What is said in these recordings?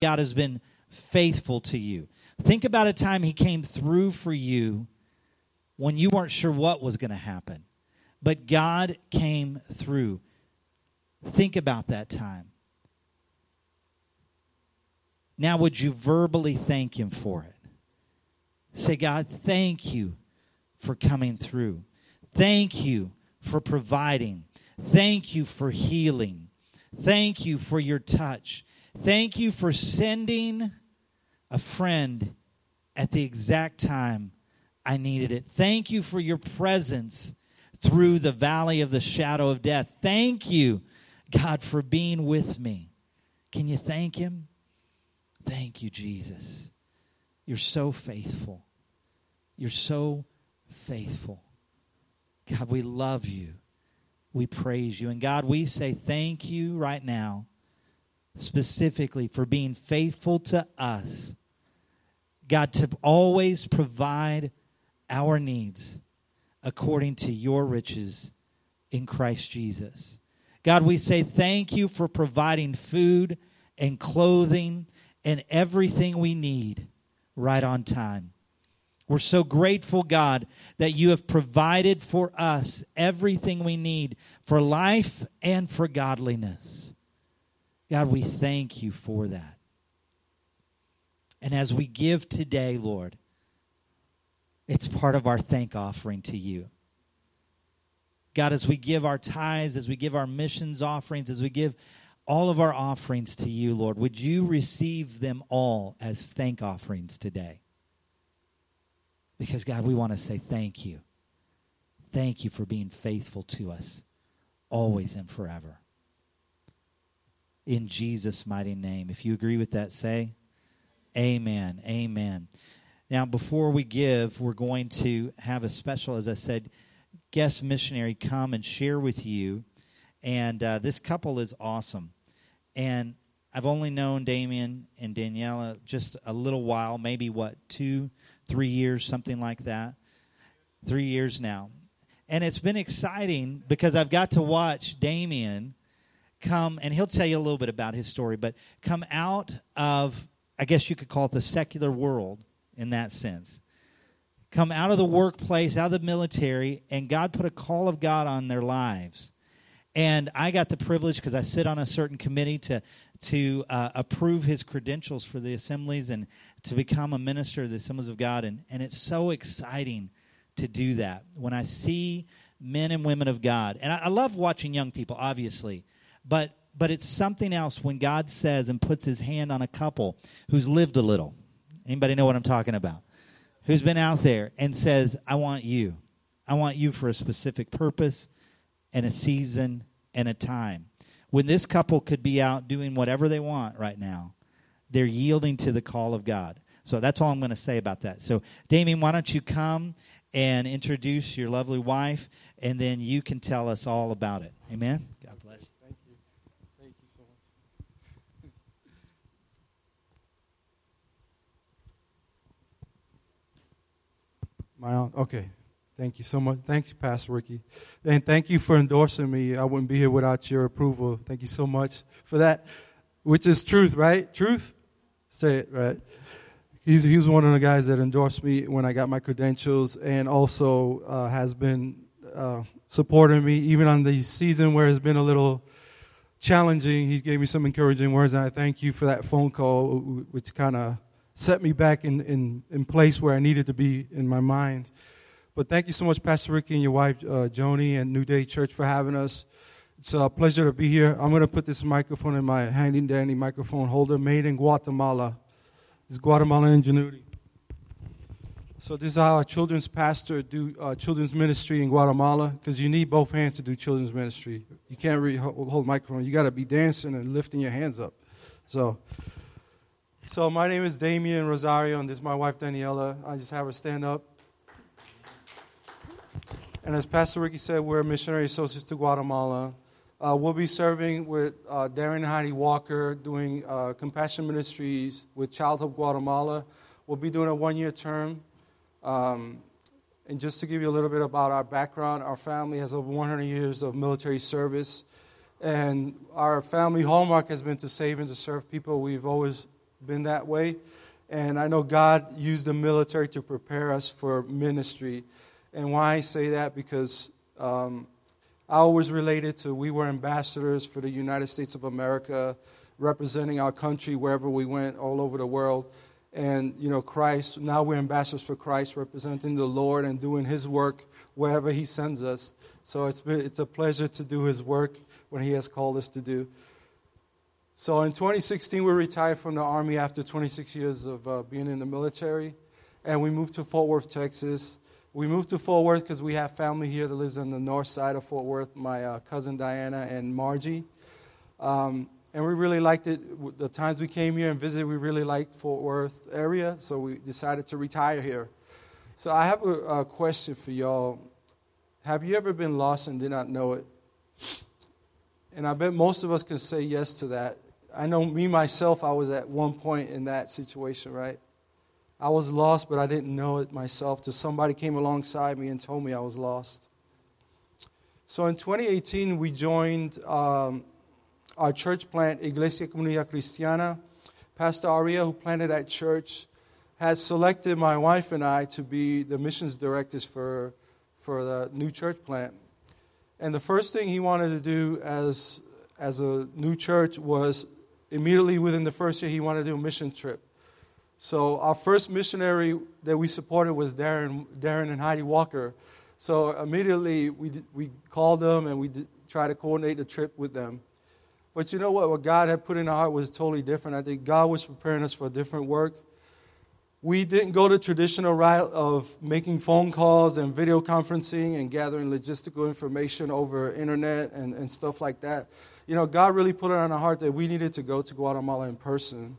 God has been faithful to you. Think about a time he came through for you when you weren't sure what was going to happen, but God came through. Think about that time. Now, would you verbally thank him for it? Say, God, thank you for coming through. Thank you for providing. Thank you for healing. Thank you for your touch. Thank you for sending a friend at the exact time I needed it. Thank you for your presence through the valley of the shadow of death. Thank you, God, for being with me. Can you thank him? Thank you, Jesus. You're so faithful. You're so faithful. God, we love you. We praise you. And God, we say thank you right now, specifically for being faithful to us. God, to always provide our needs according to your riches in Christ Jesus. God, we say thank you for providing food and clothing and everything we need right on time. We're so grateful, God, that you have provided for us everything we need for life and for godliness. God, we thank you for that. And as we give today, Lord, it's part of our thank offering to you. God, as we give our tithes, as we give our missions offerings, as we give all of our offerings to you, Lord, would you receive them all as thank offerings today? Because, God, we want to say thank you. Thank you for being faithful to us always and forever. In Jesus' mighty name. If you agree with that, say amen. Amen. Now, before we give, we're going to have a special, as I said, guest missionary come and share with you. And this couple is awesome. And I've only known Damien and Daniela just a little while, maybe, what, 2-3 years, something like that. 3 years now. And it's been exciting because I've got to watch Damien come, and he'll tell you a little bit about his story, but come out of, I guess you could call it the secular world in that sense. Come out of the workplace, out of the military, and God put a call of God on their lives. And I got the privilege, because I sit on a certain committee, to approve his credentials for the assemblies and to become a minister of the Assemblies of God. And it's so exciting to do that when I see men and women of God. And I love watching young people, obviously, but it's something else when God says and puts his hand on a couple who's lived a little. Anybody know what I'm talking about? Who's been out there and says, I want you. I want you for a specific purpose and a season and a time. When this couple could be out doing whatever they want right now, they're yielding to the call of God. So that's all I'm going to say about that. So, Damien, why don't you come and introduce your lovely wife, and then you can tell us all about it. Amen? God bless you. Thank you. Thank you so much. My aunt, okay. Thank you so much. Thanks, Pastor Ricky. And thank you for endorsing me. I wouldn't be here without your approval. Thank you so much for that, which is truth, right? Truth? Say it, right? He was one of the guys that endorsed me when I got my credentials, and also has been supporting me even on the season where it's been a little challenging. He gave me some encouraging words, and I thank you for that phone call, which kind of set me back in place where I needed to be in my mind. But thank you so much, Pastor Ricky and your wife, Joni, and New Day Church for having us. It's a pleasure to be here. I'm going to put this microphone in my handy-dandy microphone holder, made in Guatemala. It's Guatemalan ingenuity. So this is how our children's pastor do children's ministry in Guatemala, because you need both hands to do children's ministry. You can't really hold a microphone. You got to be dancing and lifting your hands up. So my name is Damien Rosario, and this is my wife, Daniela. I just have her stand up. And as Pastor Ricky said, we're missionary associates to Guatemala. We'll be serving with Darren and Heidi Walker, doing Compassion Ministries with Childhood Guatemala. We'll be doing a 1-year term. And just to give you a little bit about our background, our family has over 100 years of military service. And our family hallmark has been to save and to serve people. We've always been that way. And I know God used the military to prepare us for ministry. And why I say that, because I always related to we were ambassadors for the United States of America, representing our country wherever we went, all over the world. And, you know, Christ, now we're ambassadors for Christ, representing the Lord and doing His work wherever He sends us. So it's a pleasure to do His work when He has called us to do. So in 2016, we retired from the Army after 26 years of being in the military. And we moved to Fort Worth, Texas. We moved to Fort Worth because we have family here that lives on the north side of Fort Worth, my cousin Diana and Margie. And we really liked it. The times we came here and visited, we really liked Fort Worth area, so we decided to retire here. So I have a question for y'all. Have you ever been lost and did not know it? And I bet most of us can say yes to that. I know me, myself, I was at one point in that situation, right? I was lost, but I didn't know it myself till somebody came alongside me and told me I was lost. So in 2018, we joined our church plant, Iglesia Comunidad Cristiana. Pastor Aria, who planted that church, has selected my wife and I to be the missions directors for the new church plant. And the first thing he wanted to do as a new church was immediately within the first year, he wanted to do a mission trip. So our first missionary that we supported was Darren and Heidi Walker. So immediately we called them and we tried to coordinate the trip with them. But you know what? What God had put in our heart was totally different. I think God was preparing us for a different work. We didn't go the traditional route of making phone calls and video conferencing and gathering logistical information over internet and stuff like that. You know, God really put it on our heart that we needed to go to Guatemala in person.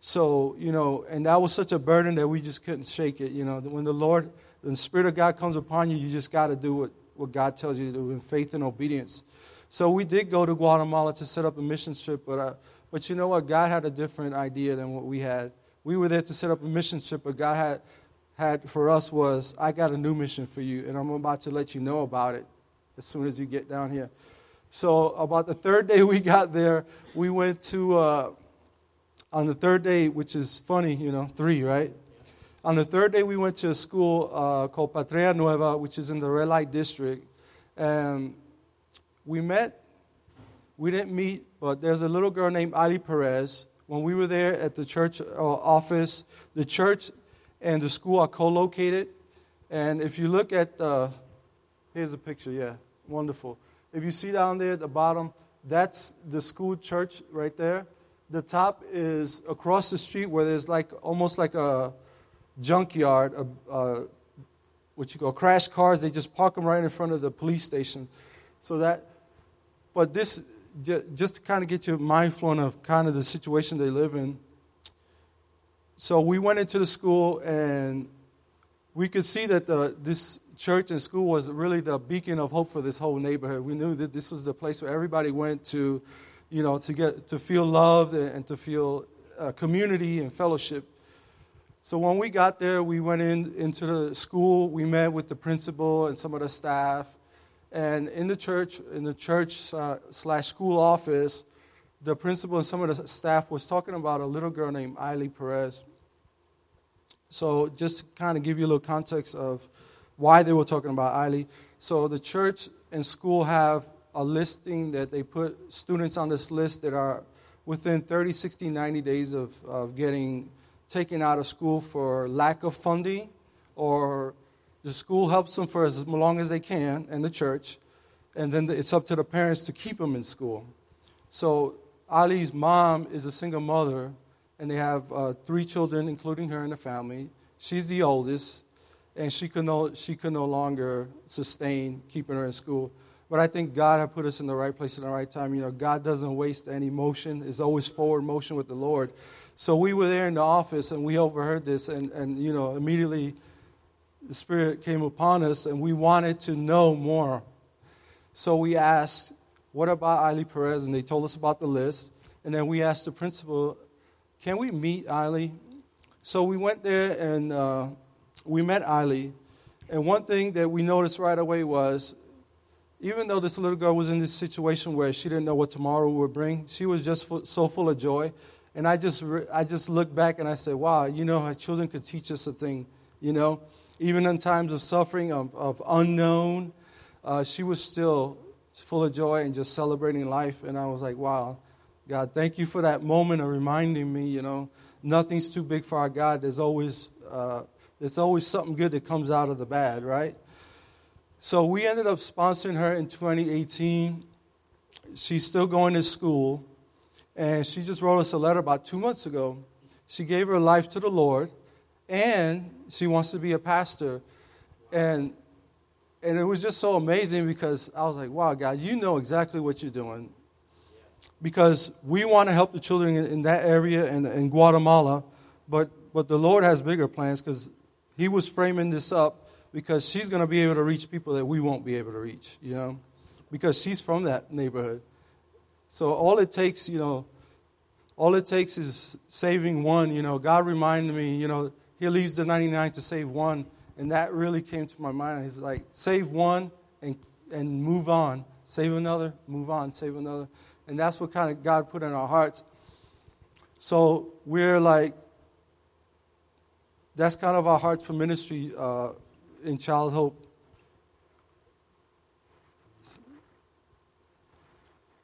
So, you know, and that was such a burden that we just couldn't shake it. You know, when the Lord, the Spirit of God comes upon you, you just got to do what God tells you to do in faith and obedience. So we did go to Guatemala to set up a mission trip, but you know what? God had a different idea than what we had. We were there to set up a mission trip, but God had for us was, I got a new mission for you, and I'm about to let you know about it as soon as you get down here. So about the third day we got there, we went to... on the third day, which is funny, you know, three, right? On the third day, we went to a school called Patria Nueva, which is in the Red Light District. And we didn't meet, but there's a little girl named Ailey Perez. When we were there at the church office, the church and the school are co-located. And if you look at, here's a picture, yeah, wonderful. If you see down there at the bottom, that's the school church right there. The top is across the street where there's like almost like a junkyard, what you call crash cars. They just park them right in front of the police station. So that, but this, just to kind of get your mind flowing of kind of the situation they live in. So we went into the school and we could see that this church and school was really the beacon of hope for this whole neighborhood. We knew that this was the place where everybody went to, you know, to feel loved and to feel community and fellowship. So when we got there, we went into the school. We met with the principal and some of the staff. And in the church / school office, the principal and some of the staff was talking about a little girl named Ailey Perez. So just to kind of give you a little context of why they were talking about Ailey. So the church and school have a listing that they put students on this list that are within 30, 60, 90 days of getting taken out of school for lack of funding, or the school helps them for as long as they can, and the church, and then it's up to the parents to keep them in school. So Ali's mom is a single mother, and they have three children, including her in the family. She's the oldest, and she could no longer sustain keeping her in school. But I think God had put us in the right place at the right time. You know, God doesn't waste any motion. It's always forward motion with the Lord. So we were there in the office, and we overheard this, and you know, immediately the Spirit came upon us, and we wanted to know more. So we asked, what about Ailey Perez? And they told us about the list. And then we asked the principal, can we meet Ailey? So we went there, and we met Ailey. And one thing that we noticed right away was, even though this little girl was in this situation where she didn't know what tomorrow would bring, she was just so full of joy. And I just look back and I say, wow, you know, our children could teach us a thing, you know. Even in times of suffering, of unknown, she was still full of joy and just celebrating life. And I was like, wow, God, thank you for that moment of reminding me, you know, nothing's too big for our God. There's always something good that comes out of the bad, right? So we ended up sponsoring her in 2018. She's still going to school. And she just wrote us a letter about 2 months ago. She gave her life to the Lord, and she wants to be a pastor. And it was just so amazing because I was like, wow, God, you know exactly what you're doing. Because we want to help the children in that area and in Guatemala, but the Lord has bigger plans because he was framing this up because she's going to be able to reach people that we won't be able to reach, you know, because she's from that neighborhood. So all it takes is saving one. You know, God reminded me, you know, he leaves the 99 to save one. And that really came to my mind. He's like, save one and move on. Save another, move on, save another. And that's what kind of God put in our hearts. So we're like, that's kind of our hearts for ministry in Child Hope.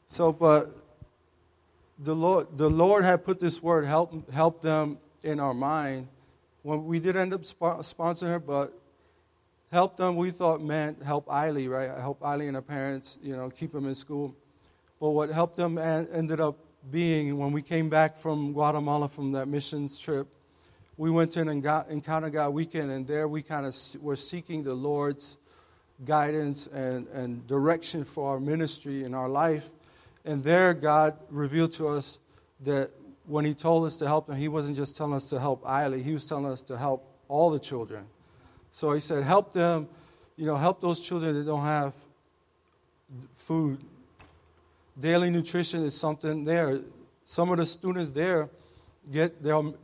So, but the Lord had put this word, help them, in our mind. When we did end up sponsoring her, but help them, we thought meant help Ailey, right? Help Ailey and her parents, you know, keep them in school. But what help them ended up being, when we came back from Guatemala from that missions trip, we went in and got Encounter God Weekend, and there we kind of were seeking the Lord's guidance and direction for our ministry and our life. And there, God revealed to us that when he told us to help them, he wasn't just telling us to help Ailey. He was telling us to help all the children. So he said, help them, you know, help those children that don't have food. Daily nutrition is something there. Some of the students there get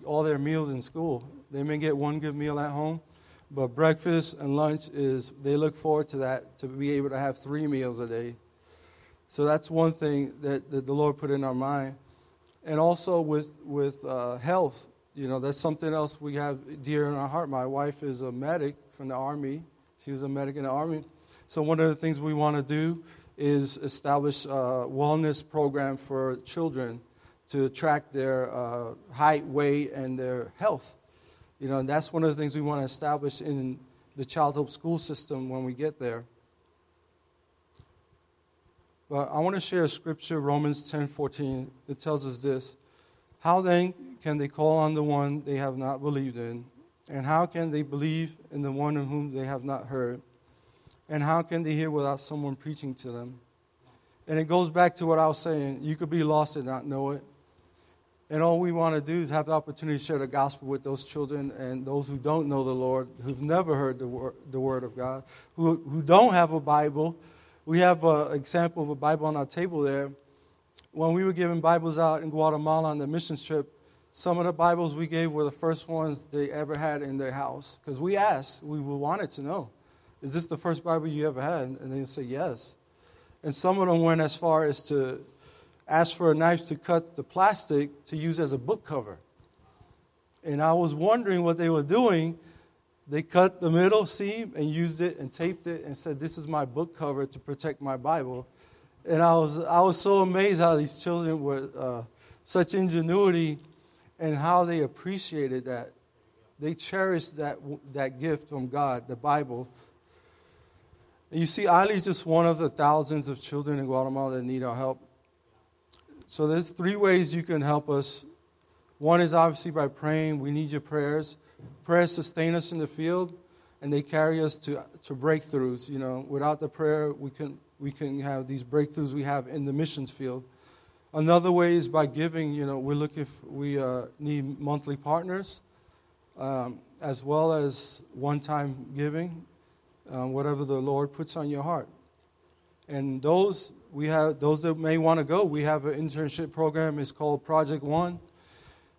all their meals in school. They may get one good meal at home, but breakfast and lunch is, they look forward to that, to be able to have 3 meals a day. So that's one thing that the Lord put in our mind. And also with health, you know, that's something else we have dear in our heart. My wife is a medic from the Army. She was a medic in the Army. So one of the things we want to do is establish a wellness program for children to track their height, weight, and their health. You know, and that's one of the things we want to establish in the Child Hope school system when we get there. But I want to share a scripture, Romans 10:14. It tells us this. How then can they call on the one they have not believed in? And how can they believe in the one in whom they have not heard? And how can they hear without someone preaching to them? And it goes back to what I was saying. You could be lost and not know it. And all we want to do is have the opportunity to share the gospel with those children and those who don't know the Lord, who've never heard the word of God, who don't have a Bible. We have an example of a Bible on our table there. When we were giving Bibles out in Guatemala on the mission trip, some of the Bibles we gave were the first ones they ever had in their house. Because we asked, we wanted to know, is this the first Bible you ever had? And they said yes. And some of them went as far as to ask for a knife to cut the plastic to use as a book cover. And I was wondering what they were doing. They cut the middle seam and used it and taped it and said, this is my book cover to protect my Bible. And I was so amazed how these children were such ingenuity and how they appreciated that. They cherished that gift from God, the Bible. And you see, Ailey's just one of the thousands of children in Guatemala that need our help. So there's 3 ways you can help us. One is obviously by praying. We need your prayers. Prayers sustain us in the field, and they carry us to breakthroughs. You know, without the prayer, we can have these breakthroughs we have in the missions field. Another way is by giving. You know, we need monthly partners, as well as one-time giving, whatever the Lord puts on your heart. And those that may want to go, we have an internship program. It's called Project One.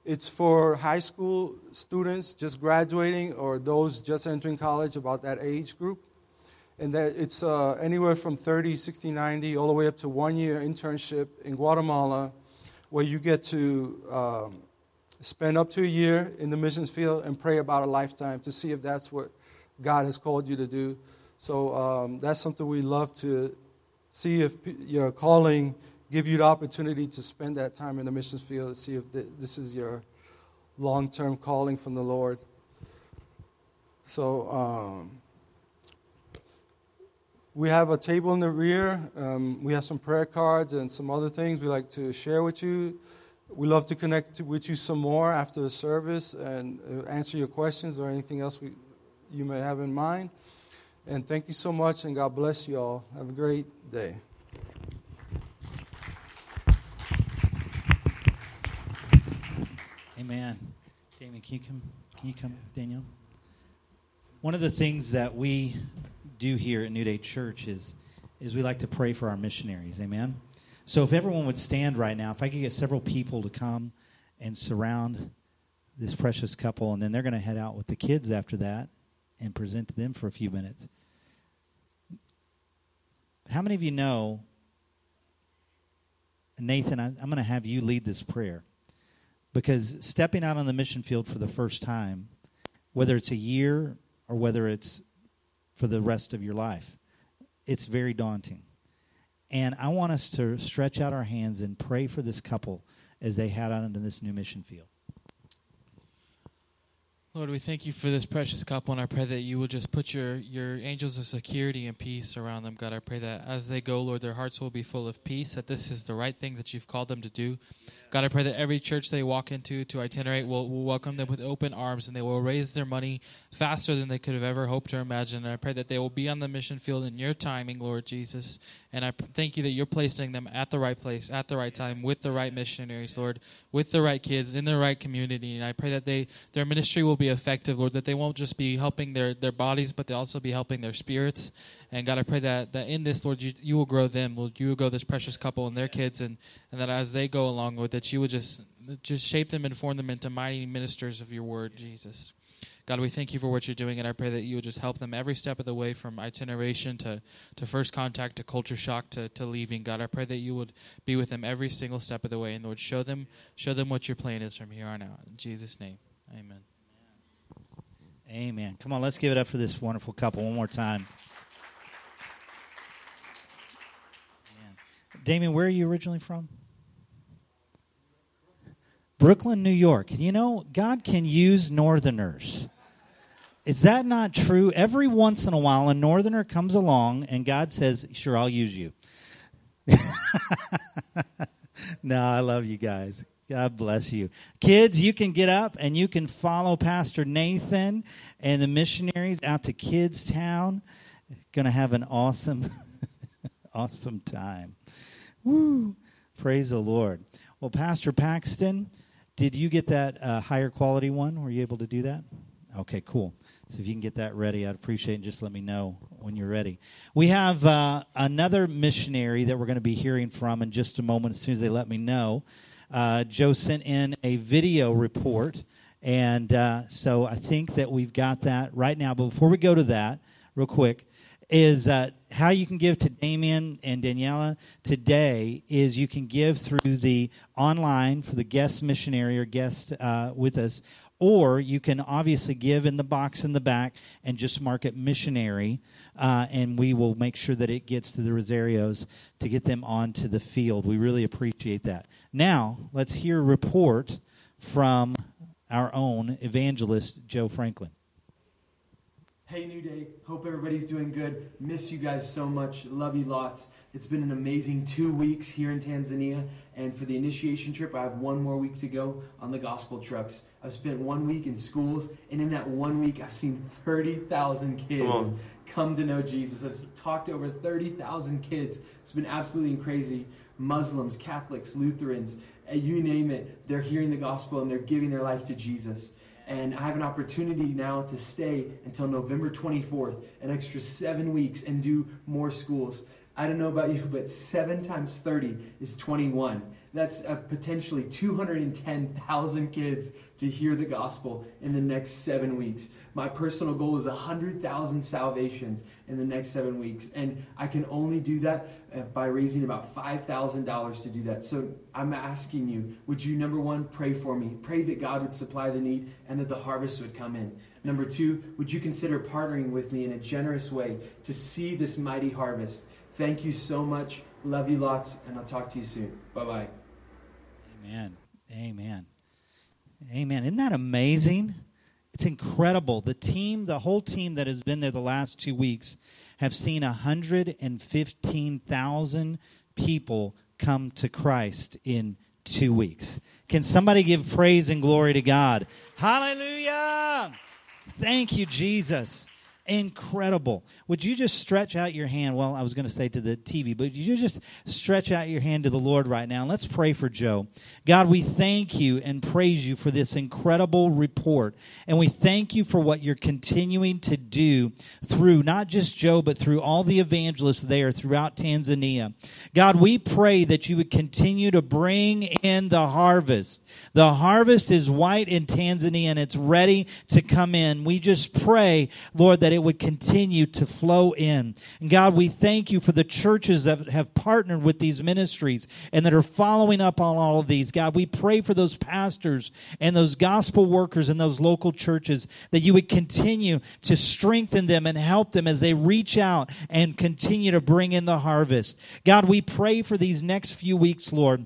It's for high school students just graduating or those just entering college, about that age group. And that it's anywhere from 30, 60, 90, all the way up to 1-year internship in Guatemala where you get to spend up to a year in the missions field and pray about a lifetime to see if that's what God has called you to do. So that's something we love to see, if your calling give you the opportunity to spend that time in the missions field and see if this is your long-term calling from the Lord. So we have a table in the rear. We have some prayer cards and some other things we like to share with you. We love to connect with you some more after the service and answer your questions or anything else you may have in mind. And thank you so much, and God bless you all. Have a great day. Amen. Damien, can you come, Daniel? One of the things that we do here at New Day Church is we like to pray for our missionaries, amen? So if everyone would stand right now, if I could get several people to come and surround this precious couple, and then they're going to head out with the kids after that and present to them for a few minutes. How many of you know, Nathan, I'm going to have you lead this prayer, because stepping out on the mission field for the first time, whether it's a year or whether it's for the rest of your life, it's very daunting. And I want us to stretch out our hands and pray for this couple as they head out into this new mission field. Lord, we thank you for this precious couple, and I pray that you will just put your angels of security and peace around them, God. I pray that as they go, Lord, their hearts will be full of peace, that this is the right thing that you've called them to do. God, I pray that every church they walk into to itinerate will welcome them with open arms, and they will raise their money faster than they could have ever hoped or imagined. And I pray that they will be on the mission field in your timing, Lord Jesus. And I thank you that you're placing them at the right place, at the right time, with the right missionaries, Lord, with the right kids, in the right community. And I pray that their ministry will be effective, Lord, that they won't just be helping their bodies, but they'll also be helping their spirits. And God, I pray that in this, Lord, you will grow them, Lord. You will grow this precious couple and their kids, and that as they go along, Lord, that you will just shape them and form them into mighty ministers of your word, Jesus. God, we thank you for what you're doing, and I pray that you will just help them every step of the way, from itineration to first contact, to culture shock, to leaving. God, I pray that you would be with them every single step of the way, and Lord, show them what your plan is from here on out. In Jesus' name, amen. Amen. Come on, let's give it up for this wonderful couple one more time. Damien, where are you originally from? Brooklyn, New York. You know, God can use northerners. Is that not true? Every once in a while, a northerner comes along, and God says, sure, I'll use you. No, I love you guys. God bless you. Kids, you can get up, and you can follow Pastor Nathan and the missionaries out to Kids Town. Going to have an awesome, awesome time. Woo! Praise the Lord. Well, Pastor Paxton, did you get that higher quality one? Were you able to do that? Okay, cool. So if you can get that ready, I'd appreciate it. Just let me know when you're ready. We have another missionary that we're going to be hearing from in just a moment, as soon as they let me know. Joe sent in a video report, and so I think that we've got that right now. But before we go to that, real quick, is how you can give to Damien and Daniela today is you can give through the online for the guest missionary or guest with us, or you can obviously give in the box in the back and just mark it missionary, and we will make sure that it gets to the Rosarios to get them onto the field. We really appreciate that. Now, let's hear a report from our own evangelist, Joe Franklin. Hey, New Day. Hope everybody's doing good. Miss you guys so much. Love you lots. It's been an amazing 2 weeks here in Tanzania. And for the initiation trip, I have one more week to go on the gospel trucks. I've spent 1 week in schools. And in that 1 week, I've seen 30,000 kids come to know Jesus. I've talked to over 30,000 kids. It's been absolutely crazy. Muslims, Catholics, Lutherans, you name it. They're hearing the gospel and they're giving their life to Jesus. And I have an opportunity now to stay until November 24th, an extra 7 weeks, and do more schools. I don't know about you, but 7 times 30 is 21. That's potentially 210,000 kids to hear the gospel in the next 7 weeks. My personal goal is 100,000 salvations in the next 7 weeks. And I can only do that by raising about $5,000 to do that. So I'm asking you, would you, number one, pray for me? Pray that God would supply the need and that the harvest would come in. Number two, would you consider partnering with me in a generous way to see this mighty harvest? Thank you so much. Love you lots. And I'll talk to you soon. Bye-bye. Amen. Amen. Amen. Isn't that amazing? It's incredible. The team, the whole team that has been there the last 2 weeks have seen 115,000 people come to Christ in 2 weeks. Can somebody give praise and glory to God? Hallelujah! Thank you, Jesus. Incredible. Would you just stretch out your hand? Well, I was going to say to the TV, but you just stretch out your hand to the Lord right now. And let's pray for Joe. God, we thank you and praise you for this incredible report. And we thank you for what you're continuing to do through not just Joe, but through all the evangelists there throughout Tanzania. God, we pray that you would continue to bring in the harvest. The harvest is white in Tanzania and it's ready to come in. We just pray, Lord, that it would continue to flow in. And God, we thank you for the churches that have partnered with these ministries and that are following up on all of these. God, we pray for those pastors and those gospel workers in those local churches that you would continue to strengthen them and help them as they reach out and continue to bring in the harvest. God, we pray for these next few weeks, Lord,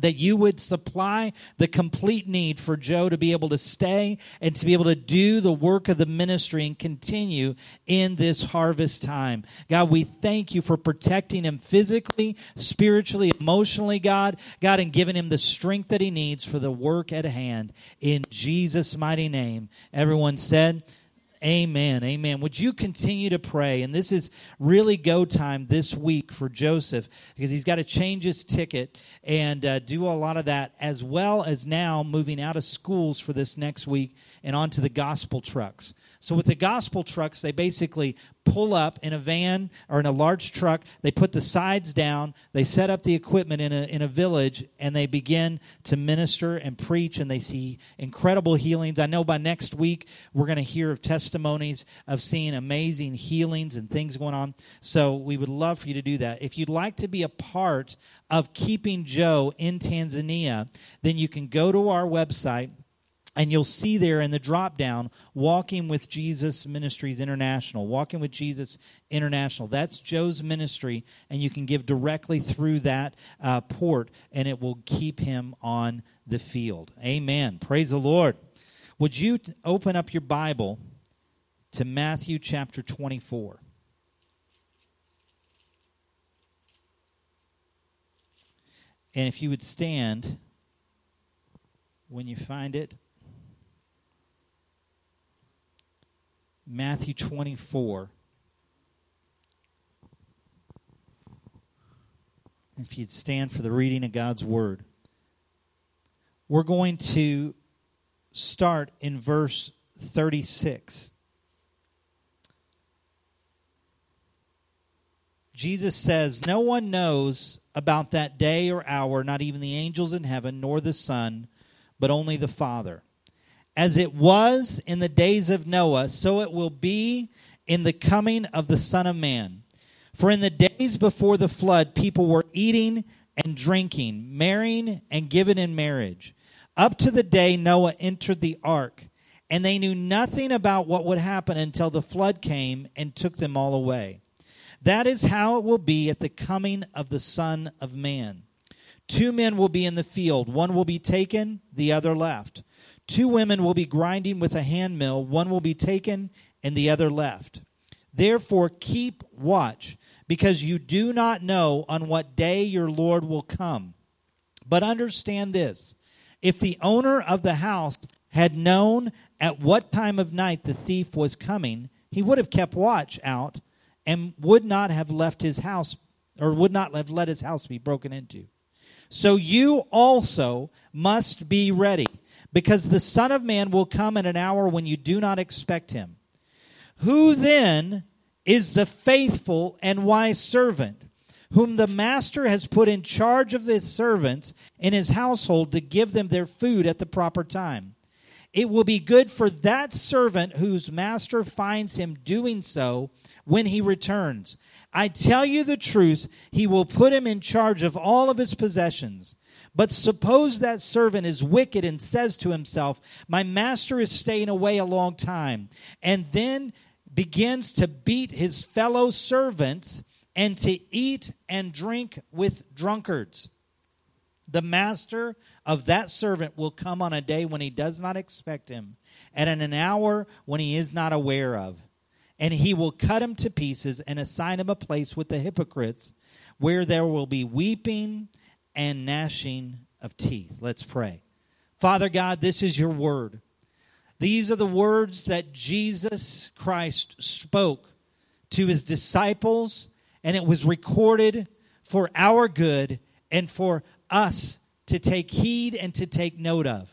that you would supply the complete need for Joe to be able to stay and to be able to do the work of the ministry and continue in this harvest time. God, we thank you for protecting him physically, spiritually, emotionally, God, and giving him the strength that he needs for the work at hand. In Jesus' mighty name, everyone said, amen, amen. Would you continue to pray? And this is really go time this week for Joseph because he's got to change his ticket and do a lot of that, as well as now moving out of schools for this next week and onto the gospel trucks. So with the gospel trucks, they basically pull up in a van or in a large truck. They put the sides down. They set up the equipment in a village, and they begin to minister and preach, and they see incredible healings. I know by next week we're going to hear of testimonies of seeing amazing healings and things going on. So we would love for you to do that. If you'd like to be a part of keeping Joe in Tanzania, then you can go to our website, and you'll see there in the drop-down, Walking with Jesus Ministries International. Walking with Jesus International. That's Joe's ministry, and you can give directly through that port, and it will keep him on the field. Amen. Praise the Lord. Would you open up your Bible to Matthew chapter 24? And if you would stand when you find it. Matthew 24. If you'd stand for the reading of God's Word. We're going to start in verse 36. Jesus says, "No one knows about that day or hour, not even the angels in heaven, nor the Son, but only the Father. As it was in the days of Noah, so it will be in the coming of the Son of Man. For in the days before the flood, people were eating and drinking, marrying and giving in marriage, up to the day Noah entered the ark, and they knew nothing about what would happen until the flood came and took them all away. That is how it will be at the coming of the Son of Man. 2 men will be in the field, one will be taken, the other left. 2 women will be grinding with a handmill, one will be taken and the other left. Therefore keep watch, because you do not know on what day your Lord will come. But understand this, if the owner of the house had known at what time of night the thief was coming, he would have kept watch out and would not have left his house, or would not have let his house be broken into. So you also must be ready, because the Son of Man will come at an hour when you do not expect him. Who then is the faithful and wise servant whom the master has put in charge of his servants in his household to give them their food at the proper time. It will be good for that servant whose master finds him doing so when he returns. I tell you the truth, he will put him in charge of all of his possessions. But suppose that servant is wicked and says to himself, my master is staying away a long time, and then begins to beat his fellow servants and to eat and drink with drunkards. The master of that servant will come on a day when he does not expect him, and in an hour when he is not aware of. And he will cut him to pieces and assign him a place with the hypocrites, where there will be weeping and gnashing of teeth. Let's pray. Father God, this is your word. These are the words that Jesus Christ spoke to his disciples, and it was recorded for our good and for us to take heed and to take note of.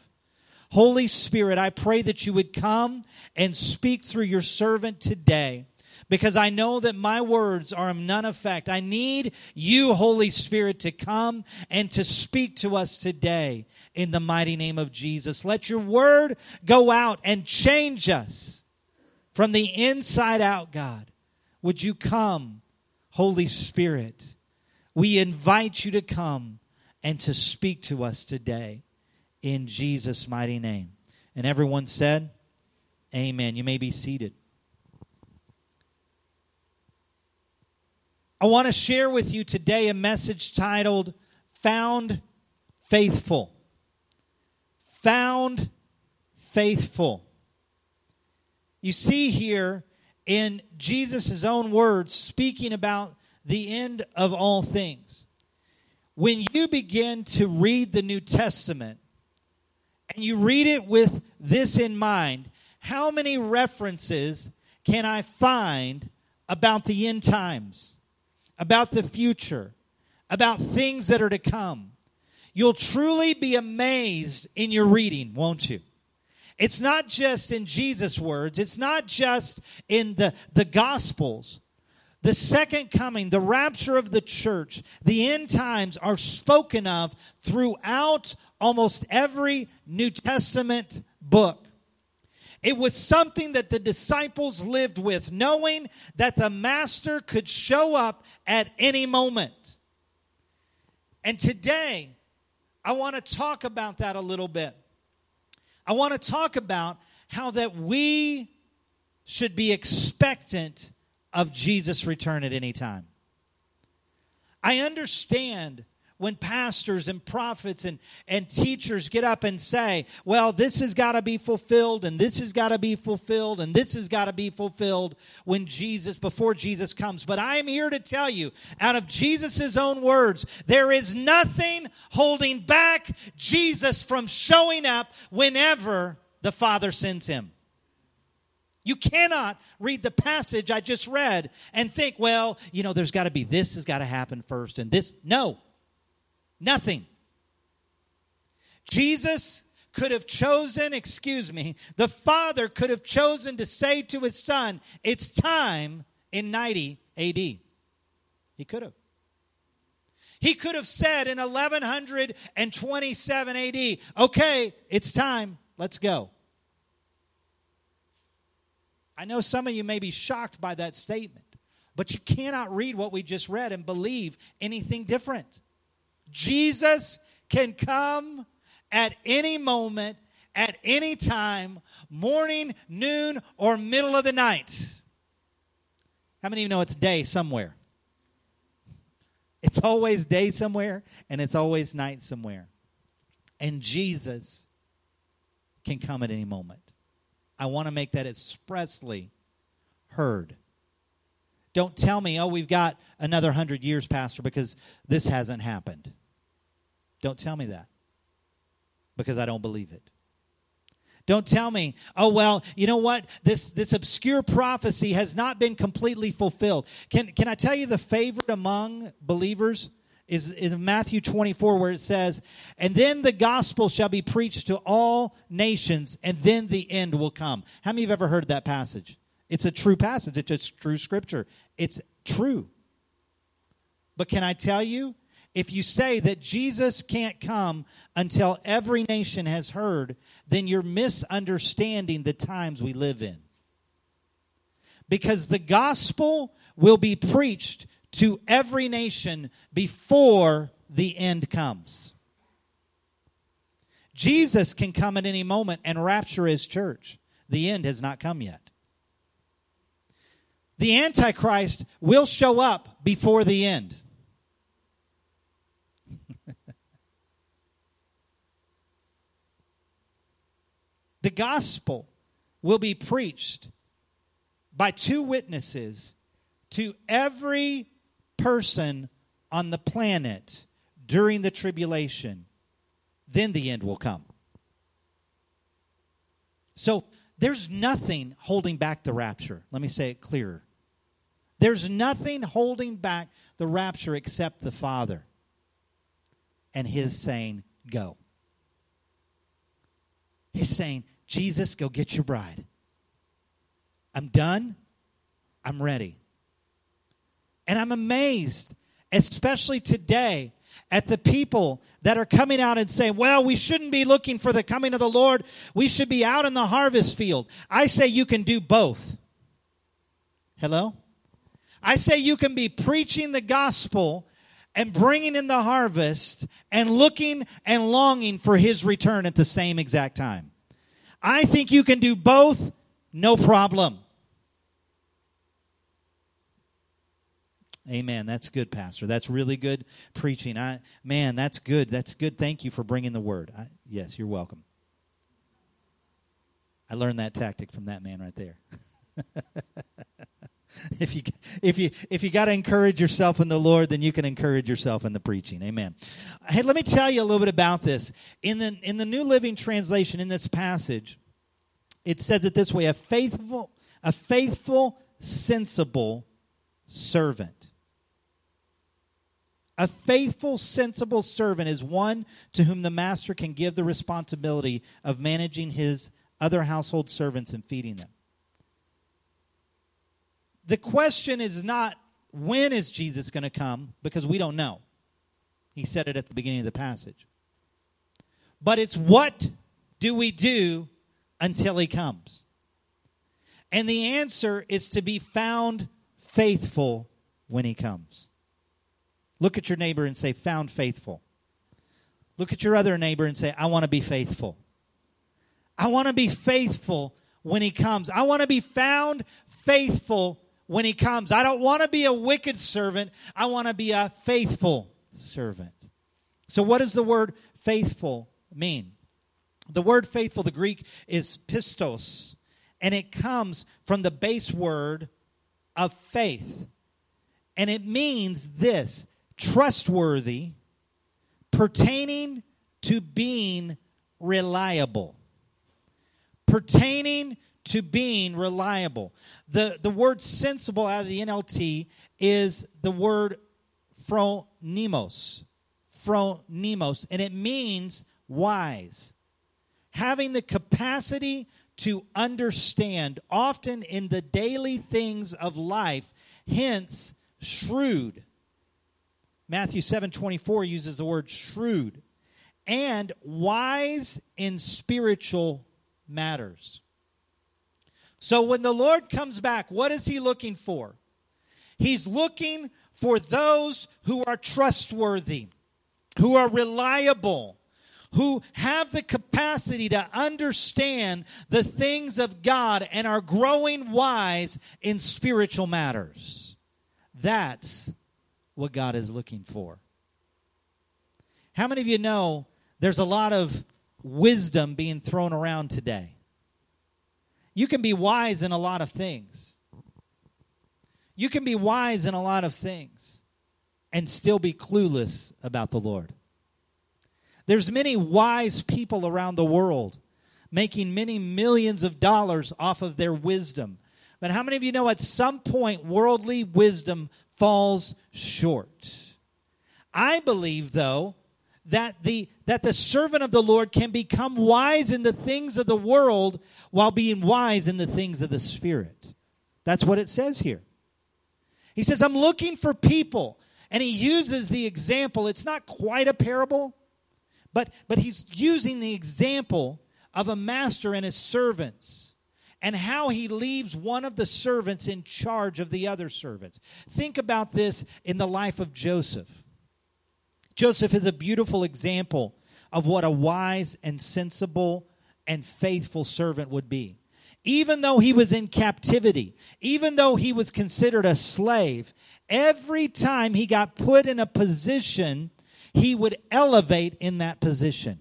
Holy Spirit, I pray that you would come and speak through your servant today, because I know that my words are of none effect. I need you, Holy Spirit, to come and to speak to us today in the mighty name of Jesus. Let your word go out and change us from the inside out, God. Would you come, Holy Spirit? We invite you to come and to speak to us today in Jesus' mighty name. And everyone said, amen. You may be seated. I want to share with you today a message titled, Found Faithful. Found Faithful. You see here in Jesus' own words, speaking about the end of all things. When you begin to read the New Testament, and you read it with this in mind, how many references can I find about the end times? About the future, about things that are to come? You'll truly be amazed in your reading, won't you? It's not just in Jesus' words. It's not just in the Gospels. The second coming, the rapture of the church, the end times are spoken of throughout almost every New Testament book. It was something that the disciples lived with, knowing that the master could show up at any moment. And today, I want to talk about that a little bit. I want to talk about how that we should be expectant of Jesus' return at any time. I understand when pastors and prophets and teachers get up and say, well, this has got to be fulfilled, and this has got to be fulfilled, and this has got to be fulfilled when Jesus, before Jesus comes. But I am here to tell you, out of Jesus' own words, there is nothing holding back Jesus from showing up whenever the Father sends him. You cannot read the passage I just read and think, well, you know, there's got to be this has got to happen first, and this. No. Nothing. Jesus could have chosen, the Father could have chosen to say to his son, it's time in 90 AD. He could have. He could have said in 1127 AD, okay, it's time, let's go. I know some of you may be shocked by that statement, but you cannot read what we just read and believe anything different. Jesus can come at any moment, at any time, morning, noon, or middle of the night. How many of you know it's day somewhere? It's always day somewhere, and it's always night somewhere. And Jesus can come at any moment. I want to make that expressly heard. Don't tell me, oh, we've got another 100 years, Pastor, because this hasn't happened. Don't tell me that, because I don't believe it. Don't tell me, oh, well, you know what? This obscure prophecy has not been completely fulfilled. Can I tell you the favorite among believers is Matthew 24, where it says, and then the gospel shall be preached to all nations, and then the end will come. How many of you have ever heard that passage? It's a true passage. It's just true scripture. It's true. But can I tell you, if you say that Jesus can't come until every nation has heard, then you're misunderstanding the times we live in. Because the gospel will be preached to every nation before the end comes. Jesus can come at any moment and rapture his church. The end has not come yet. The Antichrist will show up before the end. The gospel will be preached by two witnesses to every person on the planet during the tribulation. Then the end will come. So there's nothing holding back the rapture. Let me say it clearer. There's nothing holding back the rapture except the Father and his saying, go. He's saying, Jesus, go get your bride. I'm done. I'm ready. And I'm amazed, especially today, at the people that are coming out and saying, well, we shouldn't be looking for the coming of the Lord. We should be out in the harvest field. I say you can do both. Hello? I say you can be preaching the gospel and bringing in the harvest and looking and longing for his return at the same exact time. I think you can do both, no problem. Amen. That's good, Pastor. That's really good preaching. Man, that's good. That's good. Thank you for bringing the word. Yes, you're welcome. I learned that tactic from that man right there. If you got to encourage yourself in the Lord, then you can encourage yourself in the preaching. Amen. Hey, let me tell you a little bit about this. In the New Living Translation, in this passage, it says it this way: a faithful, sensible servant. A faithful, sensible servant is one to whom the master can give the responsibility of managing his other household servants and feeding them. The question is not, when is Jesus going to come? Because we don't know. He said it at the beginning of the passage. But it's, what do we do until he comes? And the answer is to be found faithful when he comes. Look at your neighbor and say, found faithful. Look at your other neighbor and say, I want to be faithful. I want to be faithful when he comes. I want to be found faithful when he comes. I don't want to be a wicked servant. I want to be a faithful servant. So what does the word faithful mean? The word faithful, the Greek, is pistos, and it comes from the base word of faith. And it means this: trustworthy, pertaining to being reliable. Pertaining to being reliable. The word sensible out of the NLT is the word phronimos. Phronimos. And it means wise. Having the capacity to understand, often in the daily things of life, hence shrewd. Matthew 7:24 uses the word shrewd. And wise in spiritual matters. So when the Lord comes back, what is he looking for? He's looking for those who are trustworthy, who are reliable, who have the capacity to understand the things of God and are growing wise in spiritual matters. That's what God is looking for. How many of you know there's a lot of wisdom being thrown around today? You can be wise in a lot of things. You can be wise in a lot of things and still be clueless about the Lord. There's many wise people around the world making many millions of dollars off of their wisdom. But how many of you know at some point worldly wisdom falls short? I believe, though, that the servant of the Lord can become wise in the things of the world while being wise in the things of the Spirit. That's what it says here. He says, I'm looking for people. And he uses the example. It's not quite a parable, but he's using the example of a master and his servants, and how he leaves one of the servants in charge of the other servants. Think about this in the life of Joseph. Joseph is a beautiful example of what a wise and sensible and faithful servant would be. Even though he was in captivity, even though he was considered a slave, every time he got put in a position, he would elevate in that position.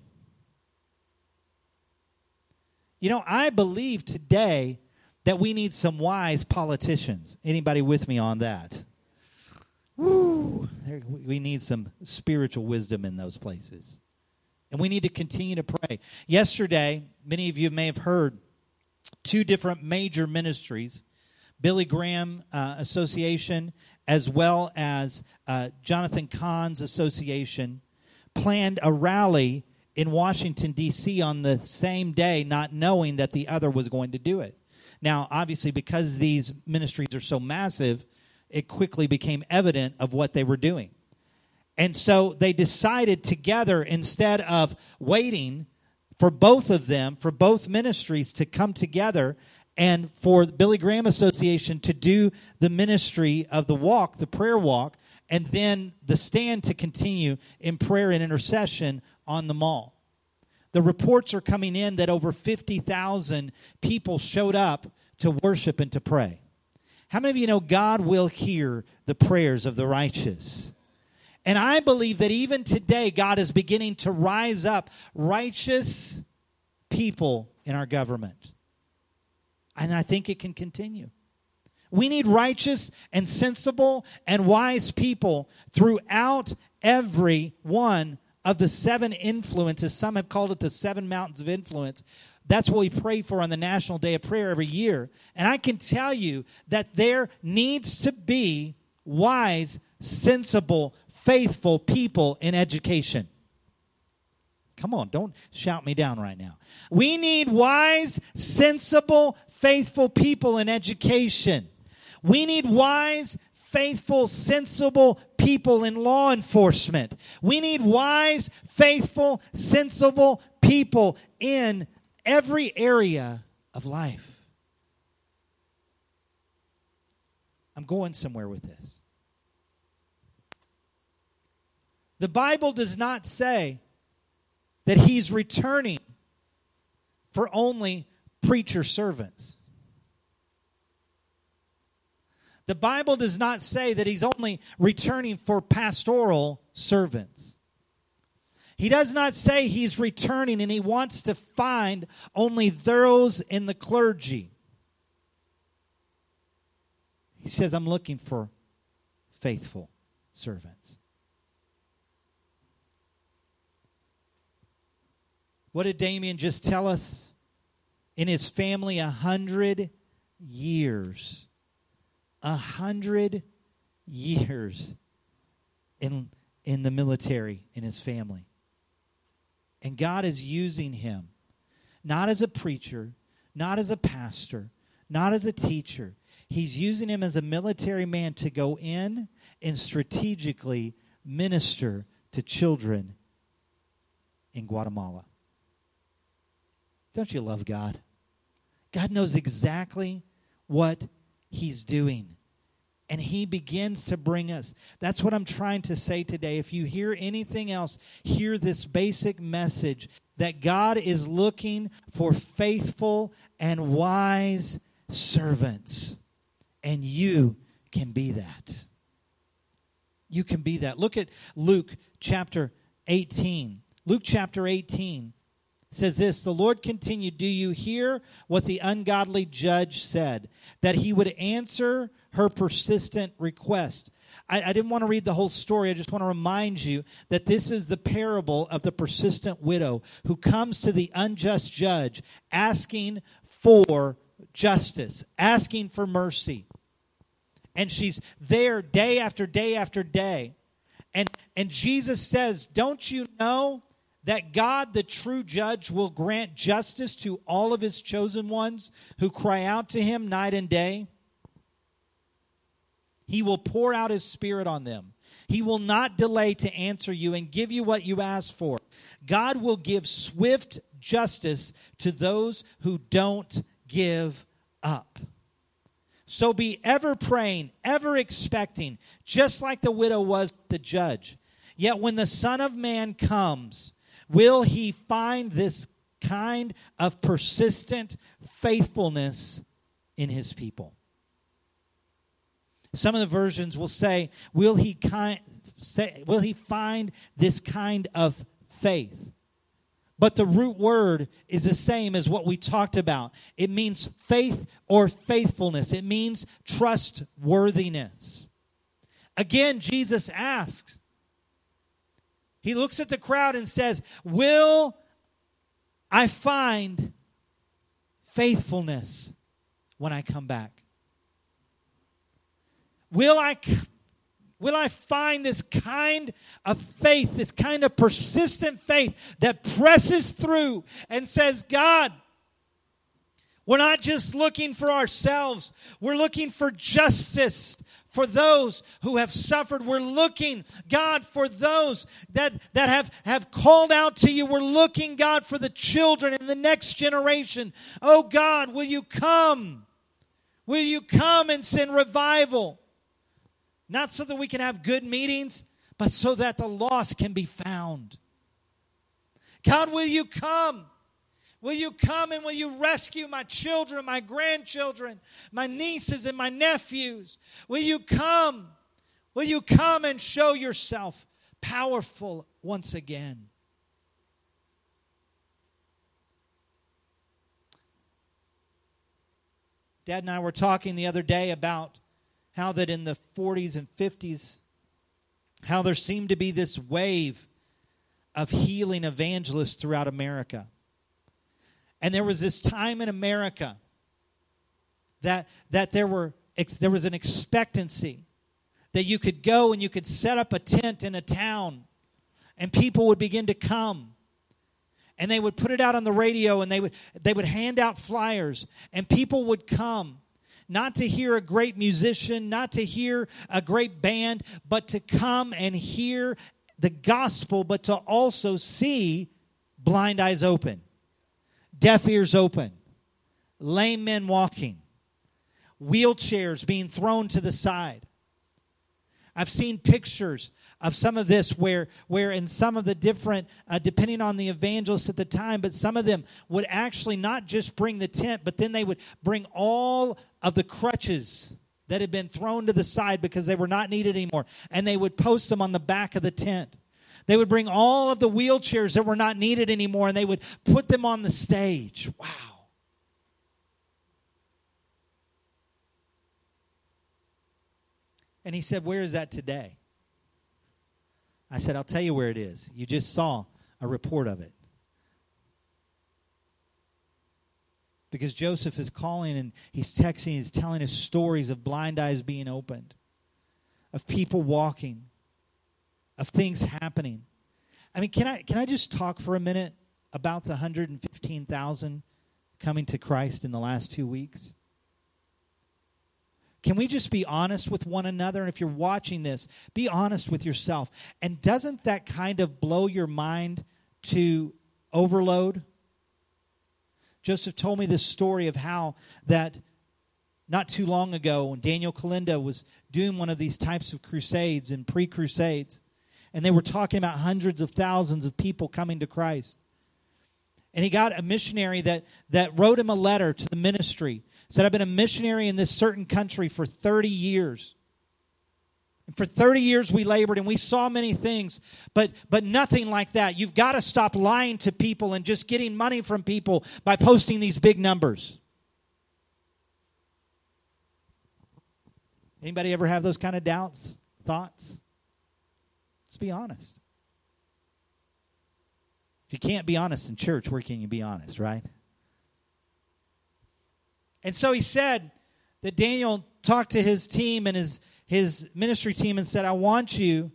You know, I believe today that we need some wise politicians. Anybody with me on that? Woo! We need some spiritual wisdom in those places. And we need to continue to pray. Yesterday, many of you may have heard two different major ministries, Billy Graham Association as well as Jonathan Cahn's Association, planned a rally in Washington, D.C. on the same day, not knowing that the other was going to do it. Now, obviously, because these ministries are so massive, it quickly became evident of what they were doing. And so they decided together, instead of waiting for both of them, for both ministries to come together and for the Billy Graham Association to do the ministry of the walk, the prayer walk, and then the stand to continue in prayer and intercession on the mall. The reports are coming in that over 50,000 people showed up to worship and to pray. How many of you know God will hear the prayers of the righteous? And I believe that even today, God is beginning to rise up righteous people in our government. And I think it can continue. We need righteous and sensible and wise people throughout every one of the seven influences. Some have called it the seven mountains of influence. That's what we pray for on the National Day of Prayer every year. And I can tell you that there needs to be wise, sensible, faithful people in education. Come on, don't shout me down right now. We need wise, sensible, faithful people in education. We need wise, faithful, sensible people in law enforcement. We need wise, faithful, sensible people in every area of life. I'm going somewhere with this. The Bible does not say that he's returning for only preacher servants. The Bible does not say that he's only returning for pastoral servants. He does not say he's returning and he wants to find only those in the clergy. He says, I'm looking for faithful servants. What did Damien just tell us? In his family, 100 years. 100 years in the military, in his family. And God is using him, not as a preacher, not as a pastor, not as a teacher. He's using him as a military man to go in and strategically minister to children in Guatemala. Don't you love God? God knows exactly what he's doing. And he begins to bring us. That's what I'm trying to say today. If you hear anything else, hear this basic message that God is looking for faithful and wise servants. And you can be that. You can be that. Look at Luke chapter 18. Luke chapter 18 says this, the Lord continued, do you hear what the ungodly judge said? That he would answer her persistent request. I didn't want to read the whole story. I just want to remind you that this is the parable of the persistent widow who comes to the unjust judge asking for justice, asking for mercy. And she's there day after day after day. And Jesus says, don't you know that God, the true judge, will grant justice to all of his chosen ones who cry out to him night and day? He will pour out his spirit on them, He will not delay to answer you and give you what you ask for. God will give swift justice to those who don't give up. So be ever praying, ever expecting, just like the widow was the judge. Yet when the Son of Man comes, will he find this kind of persistent faithfulness in his people? Some of the versions will say, will he find this kind of faith? But the root word is the same as what we talked about. It means faith or faithfulness. It means trustworthiness. Again, Jesus asks. He looks at the crowd and says, will I find faithfulness when I come back? Will I find this kind of faith, this kind of persistent faith that presses through and says, God, we're not just looking for ourselves. We're looking for justice for those who have suffered. We're looking, God, for those that have called out to you. We're looking, God, for the children and the next generation. Oh, God, will you come? Will you come and send revival? Not so that we can have good meetings, but so that the lost can be found. God, will you come? Will you come and will you rescue my children, my grandchildren, my nieces and my nephews? Will you come? Will you come and show yourself powerful once again? Dad and I were talking the other day about how that in the 40s and 50s, how there seemed to be this wave of healing evangelists throughout America. And there was this time in America that there was an expectancy that you could go and you could set up a tent in a town and people would begin to come. And they would put it out on the radio and they would hand out flyers and people would come. Not to hear a great musician, not to hear a great band, but to come and hear the gospel, but to also see blind eyes open, deaf ears open, lame men walking, wheelchairs being thrown to the side. I've seen pictures of some of this where in some of the different, depending on the evangelists at the time, but some of them would actually not just bring the tent, but then they would bring all of the crutches that had been thrown to the side because they were not needed anymore, and they would post them on the back of the tent. They would bring all of the wheelchairs that were not needed anymore, and they would put them on the stage. Wow. And he said, where is that today? I said, I'll tell you where it is. You just saw a report of it. Because Joseph is calling and he's texting, he's telling us stories of blind eyes being opened, of people walking, of things happening. I mean, can I just talk for a minute about the 115,000 coming to Christ in the last 2 weeks? Can we just be honest with one another? And if you're watching this, be honest with yourself. And doesn't that kind of blow your mind to overload? Joseph told me this story of how that not too long ago when Daniel Kolenda was doing one of these types of crusades and pre-crusades, and they were talking about hundreds of thousands of people coming to Christ. And he got a missionary that wrote him a letter to the ministry. Said, I've been a missionary in this certain country for 30 years. And for 30 years we labored and we saw many things, but nothing like that. You've got to stop lying to people and just getting money from people by posting these big numbers. Anybody ever have those kind of doubts, thoughts? Let's be honest. If you can't be honest in church, where can you be honest, right? And so he said that Daniel talked to his team and his ministry team and said, I want you,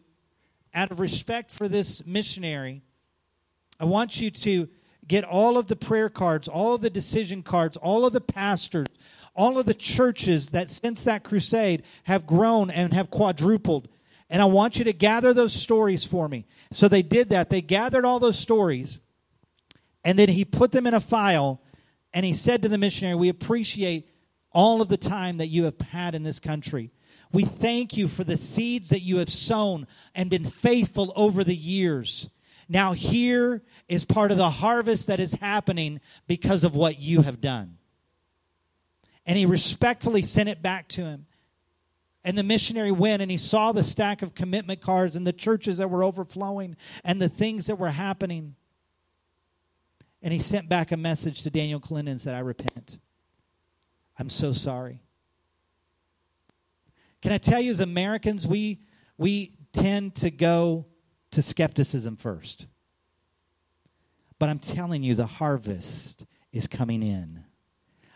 out of respect for this missionary, I want you to get all of the prayer cards, all of the decision cards, all of the pastors, all of the churches that since that crusade have grown and have quadrupled. and I want you to gather those stories for me. So they did that. They gathered all those stories, and then he put them in a file, and he said to the missionary, we appreciate all of the time that you have had in this country. We thank you for the seeds that you have sown and been faithful over the years. Now here is part of the harvest that is happening because of what you have done. And he respectfully sent it back to him. And the missionary went and he saw the stack of commitment cards and the churches that were overflowing and the things that were happening. And he sent back a message to Daniel Kolenda and said, I repent. I'm so sorry. Can I tell you, as Americans, we tend to go to skepticism first. But I'm telling you, the harvest is coming in.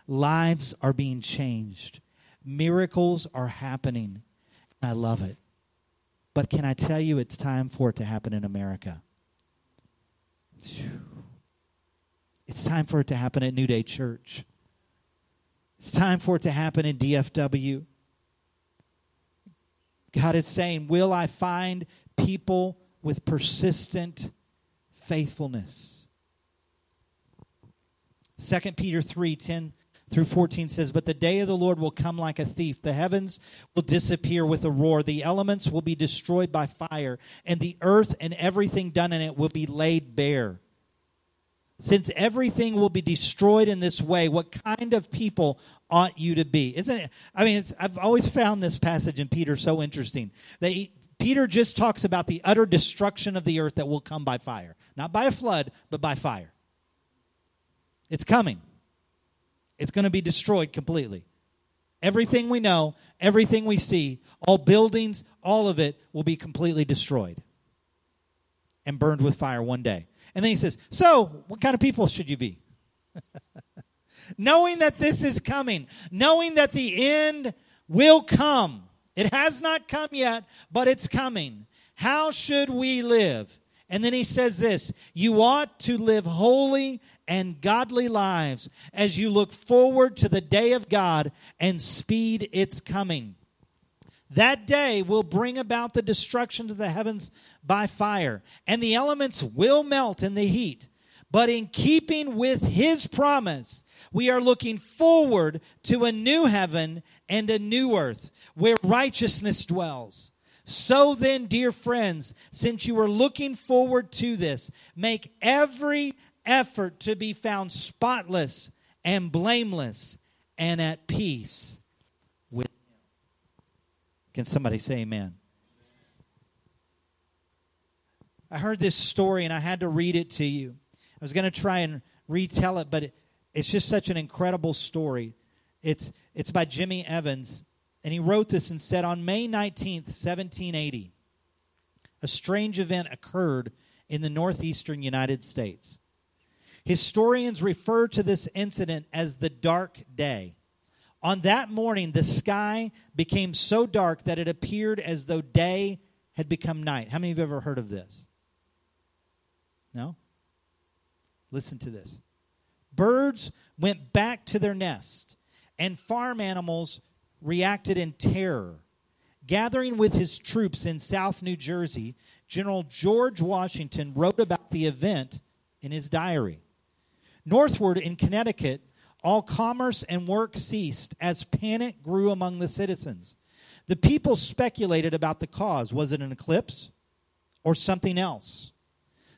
Lives are being changed. Miracles are happening. I love it. But can I tell you, it's time for it to happen in America. It's time for it to happen at New Day Church. It's time for it to happen in DFW. God is saying, will I find people with persistent faithfulness? 2 Peter 3:10 through 14 says, but the day of the Lord will come like a thief. The heavens will disappear with a roar. The elements will be destroyed by fire. And the earth and everything done in it will be laid bare. Since everything will be destroyed in this way, what kind of people ought you to be? Isn't it? I mean, I've always found this passage in Peter so interesting. Peter just talks about the utter destruction of the earth that will come by fire. Not by a flood, but by fire. It's coming. It's going to be destroyed completely. Everything we know, everything we see, all buildings, all of it will be completely destroyed and burned with fire one day. And then he says, so what kind of people should you be? Knowing that this is coming, knowing that the end will come. It has not come yet, but it's coming. How should we live? And then he says this, you ought to live holy and godly lives as you look forward to the day of God and speed its coming. That day will bring about the destruction of the heavens by fire, and the elements will melt in the heat. But in keeping with his promise, we are looking forward to a new heaven and a new earth where righteousness dwells. So then, dear friends, since you are looking forward to this, make every effort to be found spotless and blameless and at peace. Can somebody say amen? I heard this story and I had to read it to you. I was going to try and retell it, but it's just such an incredible story. It's by Jimmy Evans, and he wrote this and said, on May 19th, 1780, a strange event occurred in the northeastern United States. Historians refer to this incident as the Dark Day. On that morning, the sky became so dark that it appeared as though day had become night. How many of you have ever heard of this? No? Listen to this. Birds went back to their nest, and farm animals reacted in terror. Gathering with his troops in South New Jersey, General George Washington wrote about the event in his diary. Northward in Connecticut, all commerce and work ceased as panic grew among the citizens. The people speculated about the cause. Was it an eclipse or something else?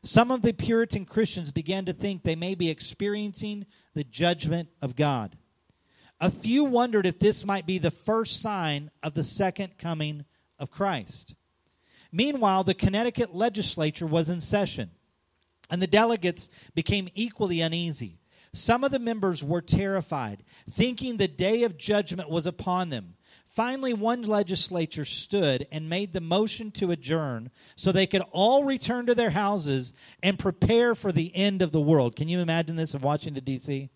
Some of the Puritan Christians began to think they may be experiencing the judgment of God. A few wondered if this might be the first sign of the second coming of Christ. Meanwhile, the Connecticut legislature was in session, and the delegates became equally uneasy. Some of the members were terrified, thinking the day of judgment was upon them. Finally, one legislator stood and made the motion to adjourn so they could all return to their houses and prepare for the end of the world. Can you imagine this in Washington, D.C.?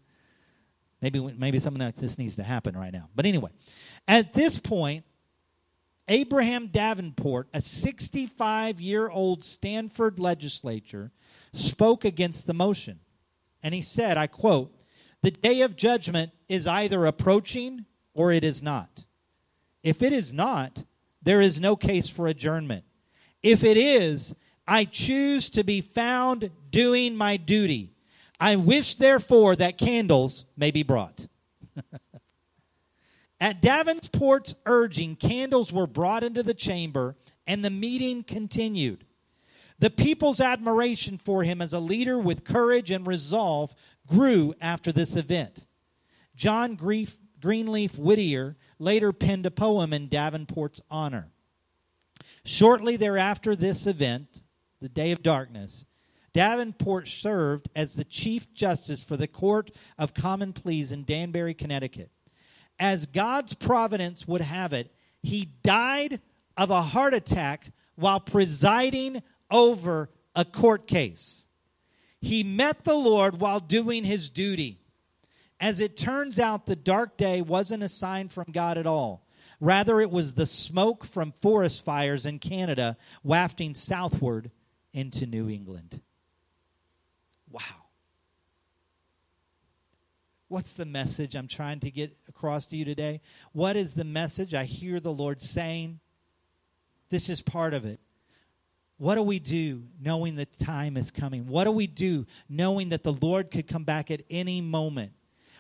Maybe something like this needs to happen right now. But anyway, at this point, Abraham Davenport, a 65-year-old Stanford legislator, spoke against the motion. And he said, I quote, the day of judgment is either approaching or it is not. If it is not, There is no case for adjournment. If it is, I choose to be found doing my duty. I wish, therefore, that candles may be brought. At Davenport's urging, candles were brought into the chamber, and the meeting continued. The people's admiration for him as a leader with courage and resolve grew after this event. John Greenleaf Whittier later penned a poem in Davenport's honor. Shortly thereafter this event, the Day of Darkness, Davenport served as the Chief Justice for the Court of Common Pleas in Danbury, Connecticut. As God's providence would have it, he died of a heart attack while presiding over a court case. He met the Lord while doing his duty. As it turns out, the dark day wasn't a sign from God at all. Rather, it was the smoke from forest fires in Canada wafting southward into New England. Wow. What's the message I'm trying to get across to you today? What is the message I hear the Lord saying? This is part of it. What do we do knowing the time is coming? What do we do knowing that the Lord could come back at any moment?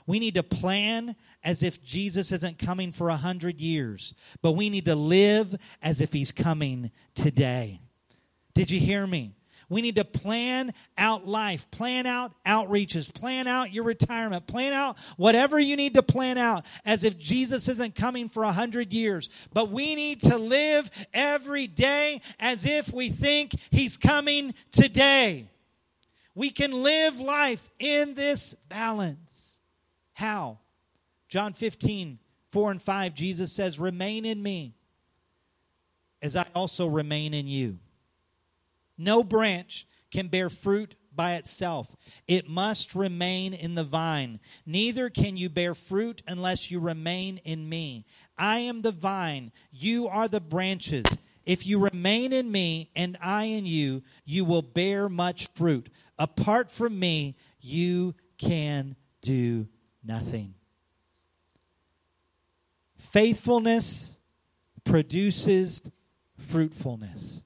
We need to plan as if Jesus isn't coming for 100 years, but we need to live as if he's coming today. Did you hear me? We need to plan out life, plan out outreaches, plan out your retirement, plan out whatever you need to plan out as if Jesus isn't coming for 100 years. But we need to live every day as if we think he's coming today. We can live life in this balance. How? John 15:4-5, Jesus says, "Remain in me as I also remain in you. No branch can bear fruit by itself. It must remain in the vine. Neither can you bear fruit unless you remain in me. I am the vine. You are the branches. If you remain in me and I in you, you will bear much fruit. Apart from me, you can do nothing." Faithfulness produces fruitfulness.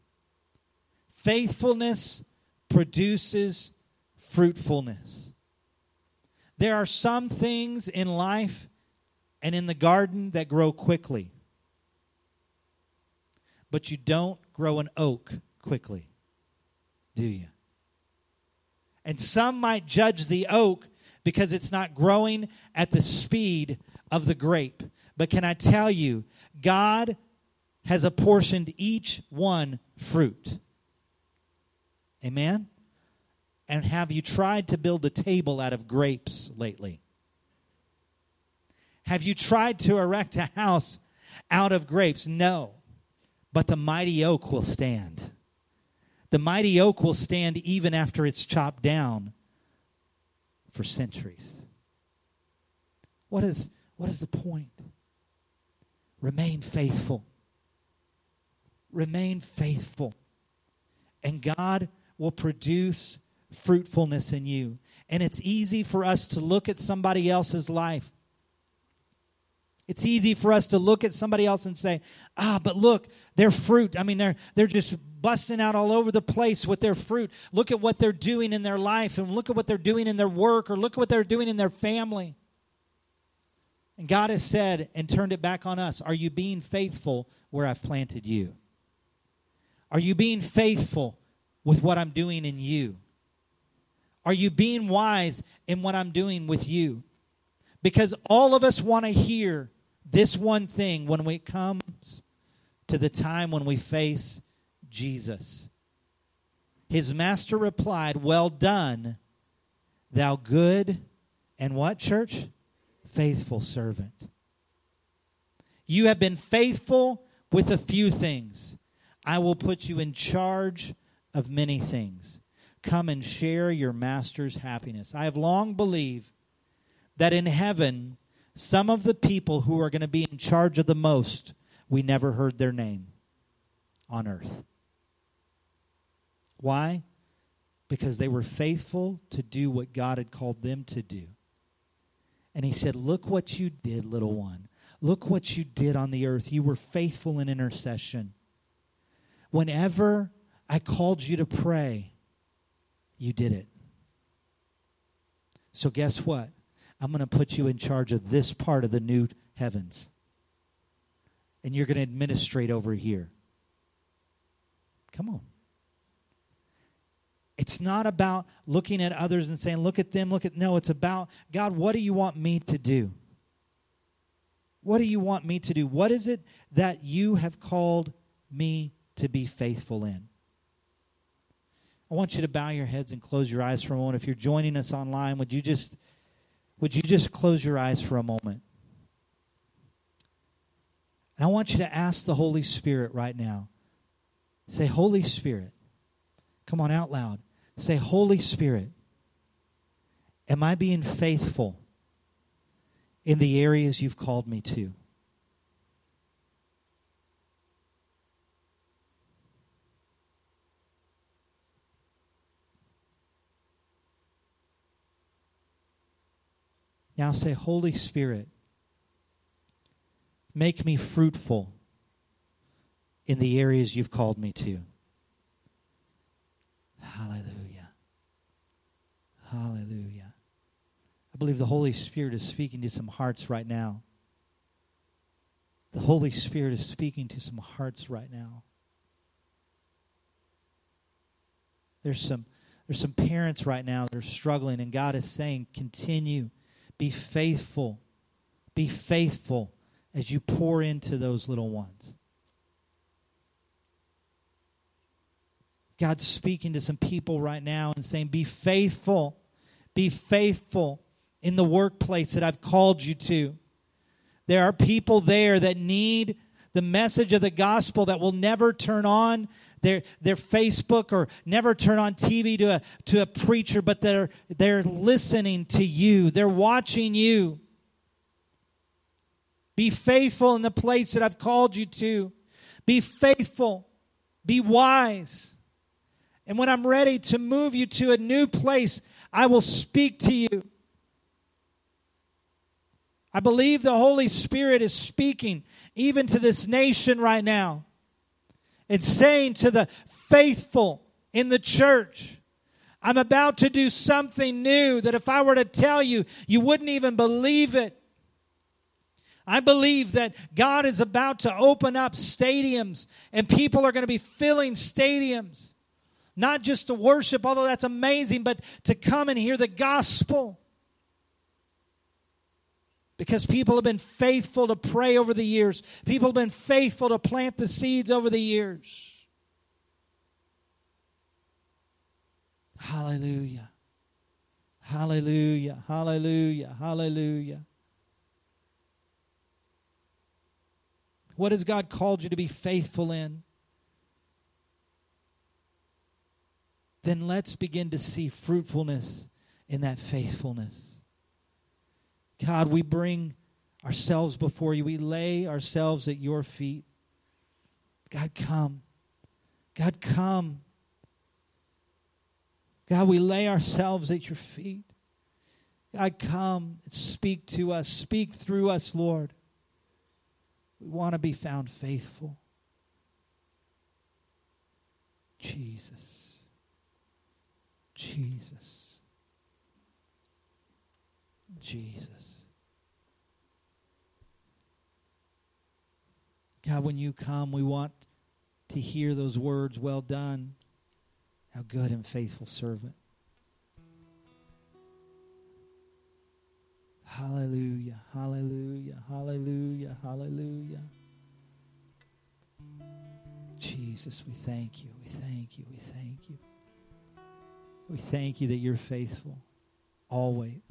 Faithfulness produces fruitfulness. There are some things in life and in the garden that grow quickly, but you don't grow an oak quickly, do you? And some might judge the oak because it's not growing at the speed of the grape. But can I tell you, God has apportioned each one fruit. Amen? And have you tried to build a table out of grapes lately? Have you tried to erect a house out of grapes? No. But the mighty oak will stand. The mighty oak will stand even after it's chopped down for centuries. What is the point? Remain faithful. Remain faithful. And God will produce fruitfulness in you. And it's easy for us to look at somebody else's life. It's easy for us to look at somebody else and say, but look, their fruit. I mean, they're just busting out all over the place with their fruit. Look at what they're doing in their life, and look at what they're doing in their work, or look at what they're doing in their family. And God has said and turned it back on us, are you being faithful where I've planted you? Are you being faithful with what I'm doing in you? Are you being wise in what I'm doing with you? Because all of us want to hear this one thing when it comes to the time when we face Jesus. His master replied, "Well done, thou good and" what, church? "Faithful servant. You have been faithful with a few things. I will put you in charge of many things. Come and share your master's happiness." I have long believed that in heaven, some of the people who are going to be in charge of the most, we never heard their name on earth. Why? Because they were faithful to do what God had called them to do. And he said, "Look what you did, little one. Look what you did on the earth. You were faithful in intercession. Whenever I called you to pray, you did it. So guess what? I'm going to put you in charge of this part of the new heavens. And you're going to administrate over here. Come on. It's not about looking at others and saying, look at them, look at... No, it's about, God, what do you want me to do? What do you want me to do? What is it that you have called me to be faithful in? I want you to bow your heads and close your eyes for a moment. If you're joining us online, would you just close your eyes for a moment? And I want you to ask the Holy Spirit right now. Say, Holy Spirit. Come on, out loud. Say, Holy Spirit, am I being faithful in the areas you've called me to? Now say, Holy Spirit, make me fruitful in the areas you've called me to. Hallelujah. Hallelujah. I believe the Holy Spirit is speaking to some hearts right now. The Holy Spirit is speaking to some hearts right now. There's some parents right now that are struggling, and God is saying, continue. Be faithful. Be faithful as you pour into those little ones. God's speaking to some people right now and saying, be faithful. Be faithful in the workplace that I've called you to. There are people there that need the message of the gospel that will never turn on their Facebook or never turn on TV to a preacher, but they're listening to you. They're watching you. Be faithful in the place that I've called you to. Be faithful. Be wise. And when I'm ready to move you to a new place, I will speak to you. I believe the Holy Spirit is speaking even to this nation right now. It's saying to the faithful in the church, I'm about to do something new that if I were to tell you, you wouldn't even believe it. I believe that God is about to open up stadiums and people are going to be filling stadiums. Not just to worship, although that's amazing, but to come and hear the gospel. Because people have been faithful to pray over the years. People have been faithful to plant the seeds over the years. Hallelujah. Hallelujah. Hallelujah. Hallelujah. What has God called you to be faithful in? Then let's begin to see fruitfulness in that faithfulness. God, we bring ourselves before you. We lay ourselves at your feet. God, come. God, come. God, we lay ourselves at your feet. God, come and speak to us. Speak through us, Lord. We want to be found faithful. Jesus. Jesus. Jesus. God, when you come, we want to hear those words, well done, thou good and faithful servant. Hallelujah, hallelujah, hallelujah, hallelujah. Jesus, we thank you, we thank you, we thank you. We thank you that you're faithful, always.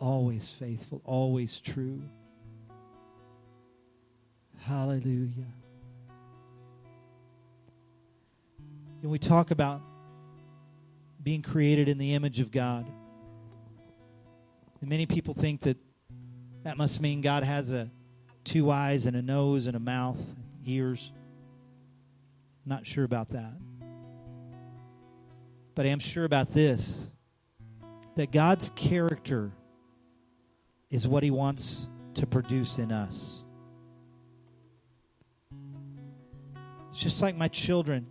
Always faithful, always true. Hallelujah. And we talk about being created in the image of God. And many people think that must mean God has two eyes and a nose and a mouth, and ears. I'm not sure about that. But I am sure about this, that God's character is what he wants to produce in us. It's just like my children.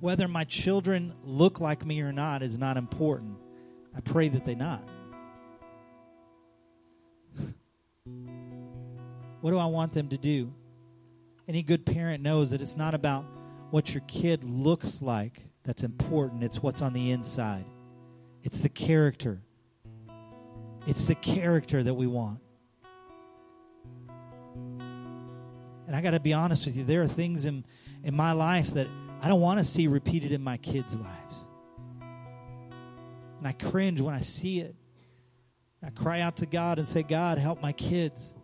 Whether my children look like me or not is not important. I pray that they not. What do I want them to do? Any good parent knows that it's not about what your kid looks like that's important. It's what's on the inside. It's the character. It's the character that we want. And I got to be honest with you, there are things in my life that I don't want to see repeated in my kids' lives. And I cringe when I see it. I cry out to God and say, God, help my kids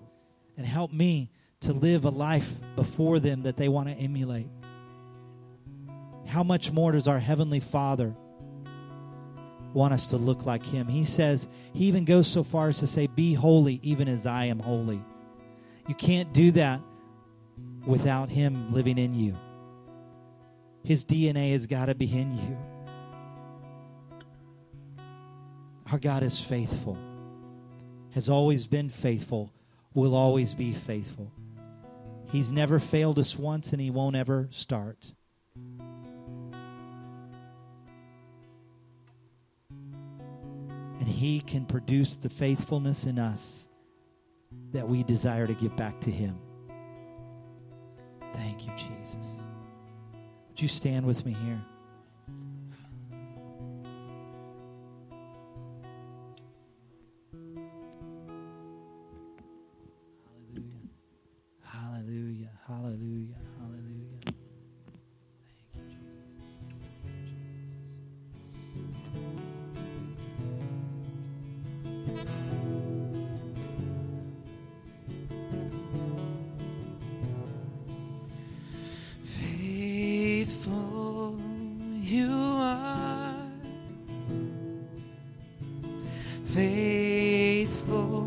and help me to live a life before them that they want to emulate. How much more does our Heavenly Father want us to look like Him? He says, He even goes so far as to say, be holy even as I am holy. You can't do that without Him living in you. His DNA has got to be in you. Our God is faithful, has always been faithful, will always be faithful. He's never failed us once, and He won't ever start. And He can produce the faithfulness in us that we desire to give back to Him. Thank you, Jesus. Would you stand with me here?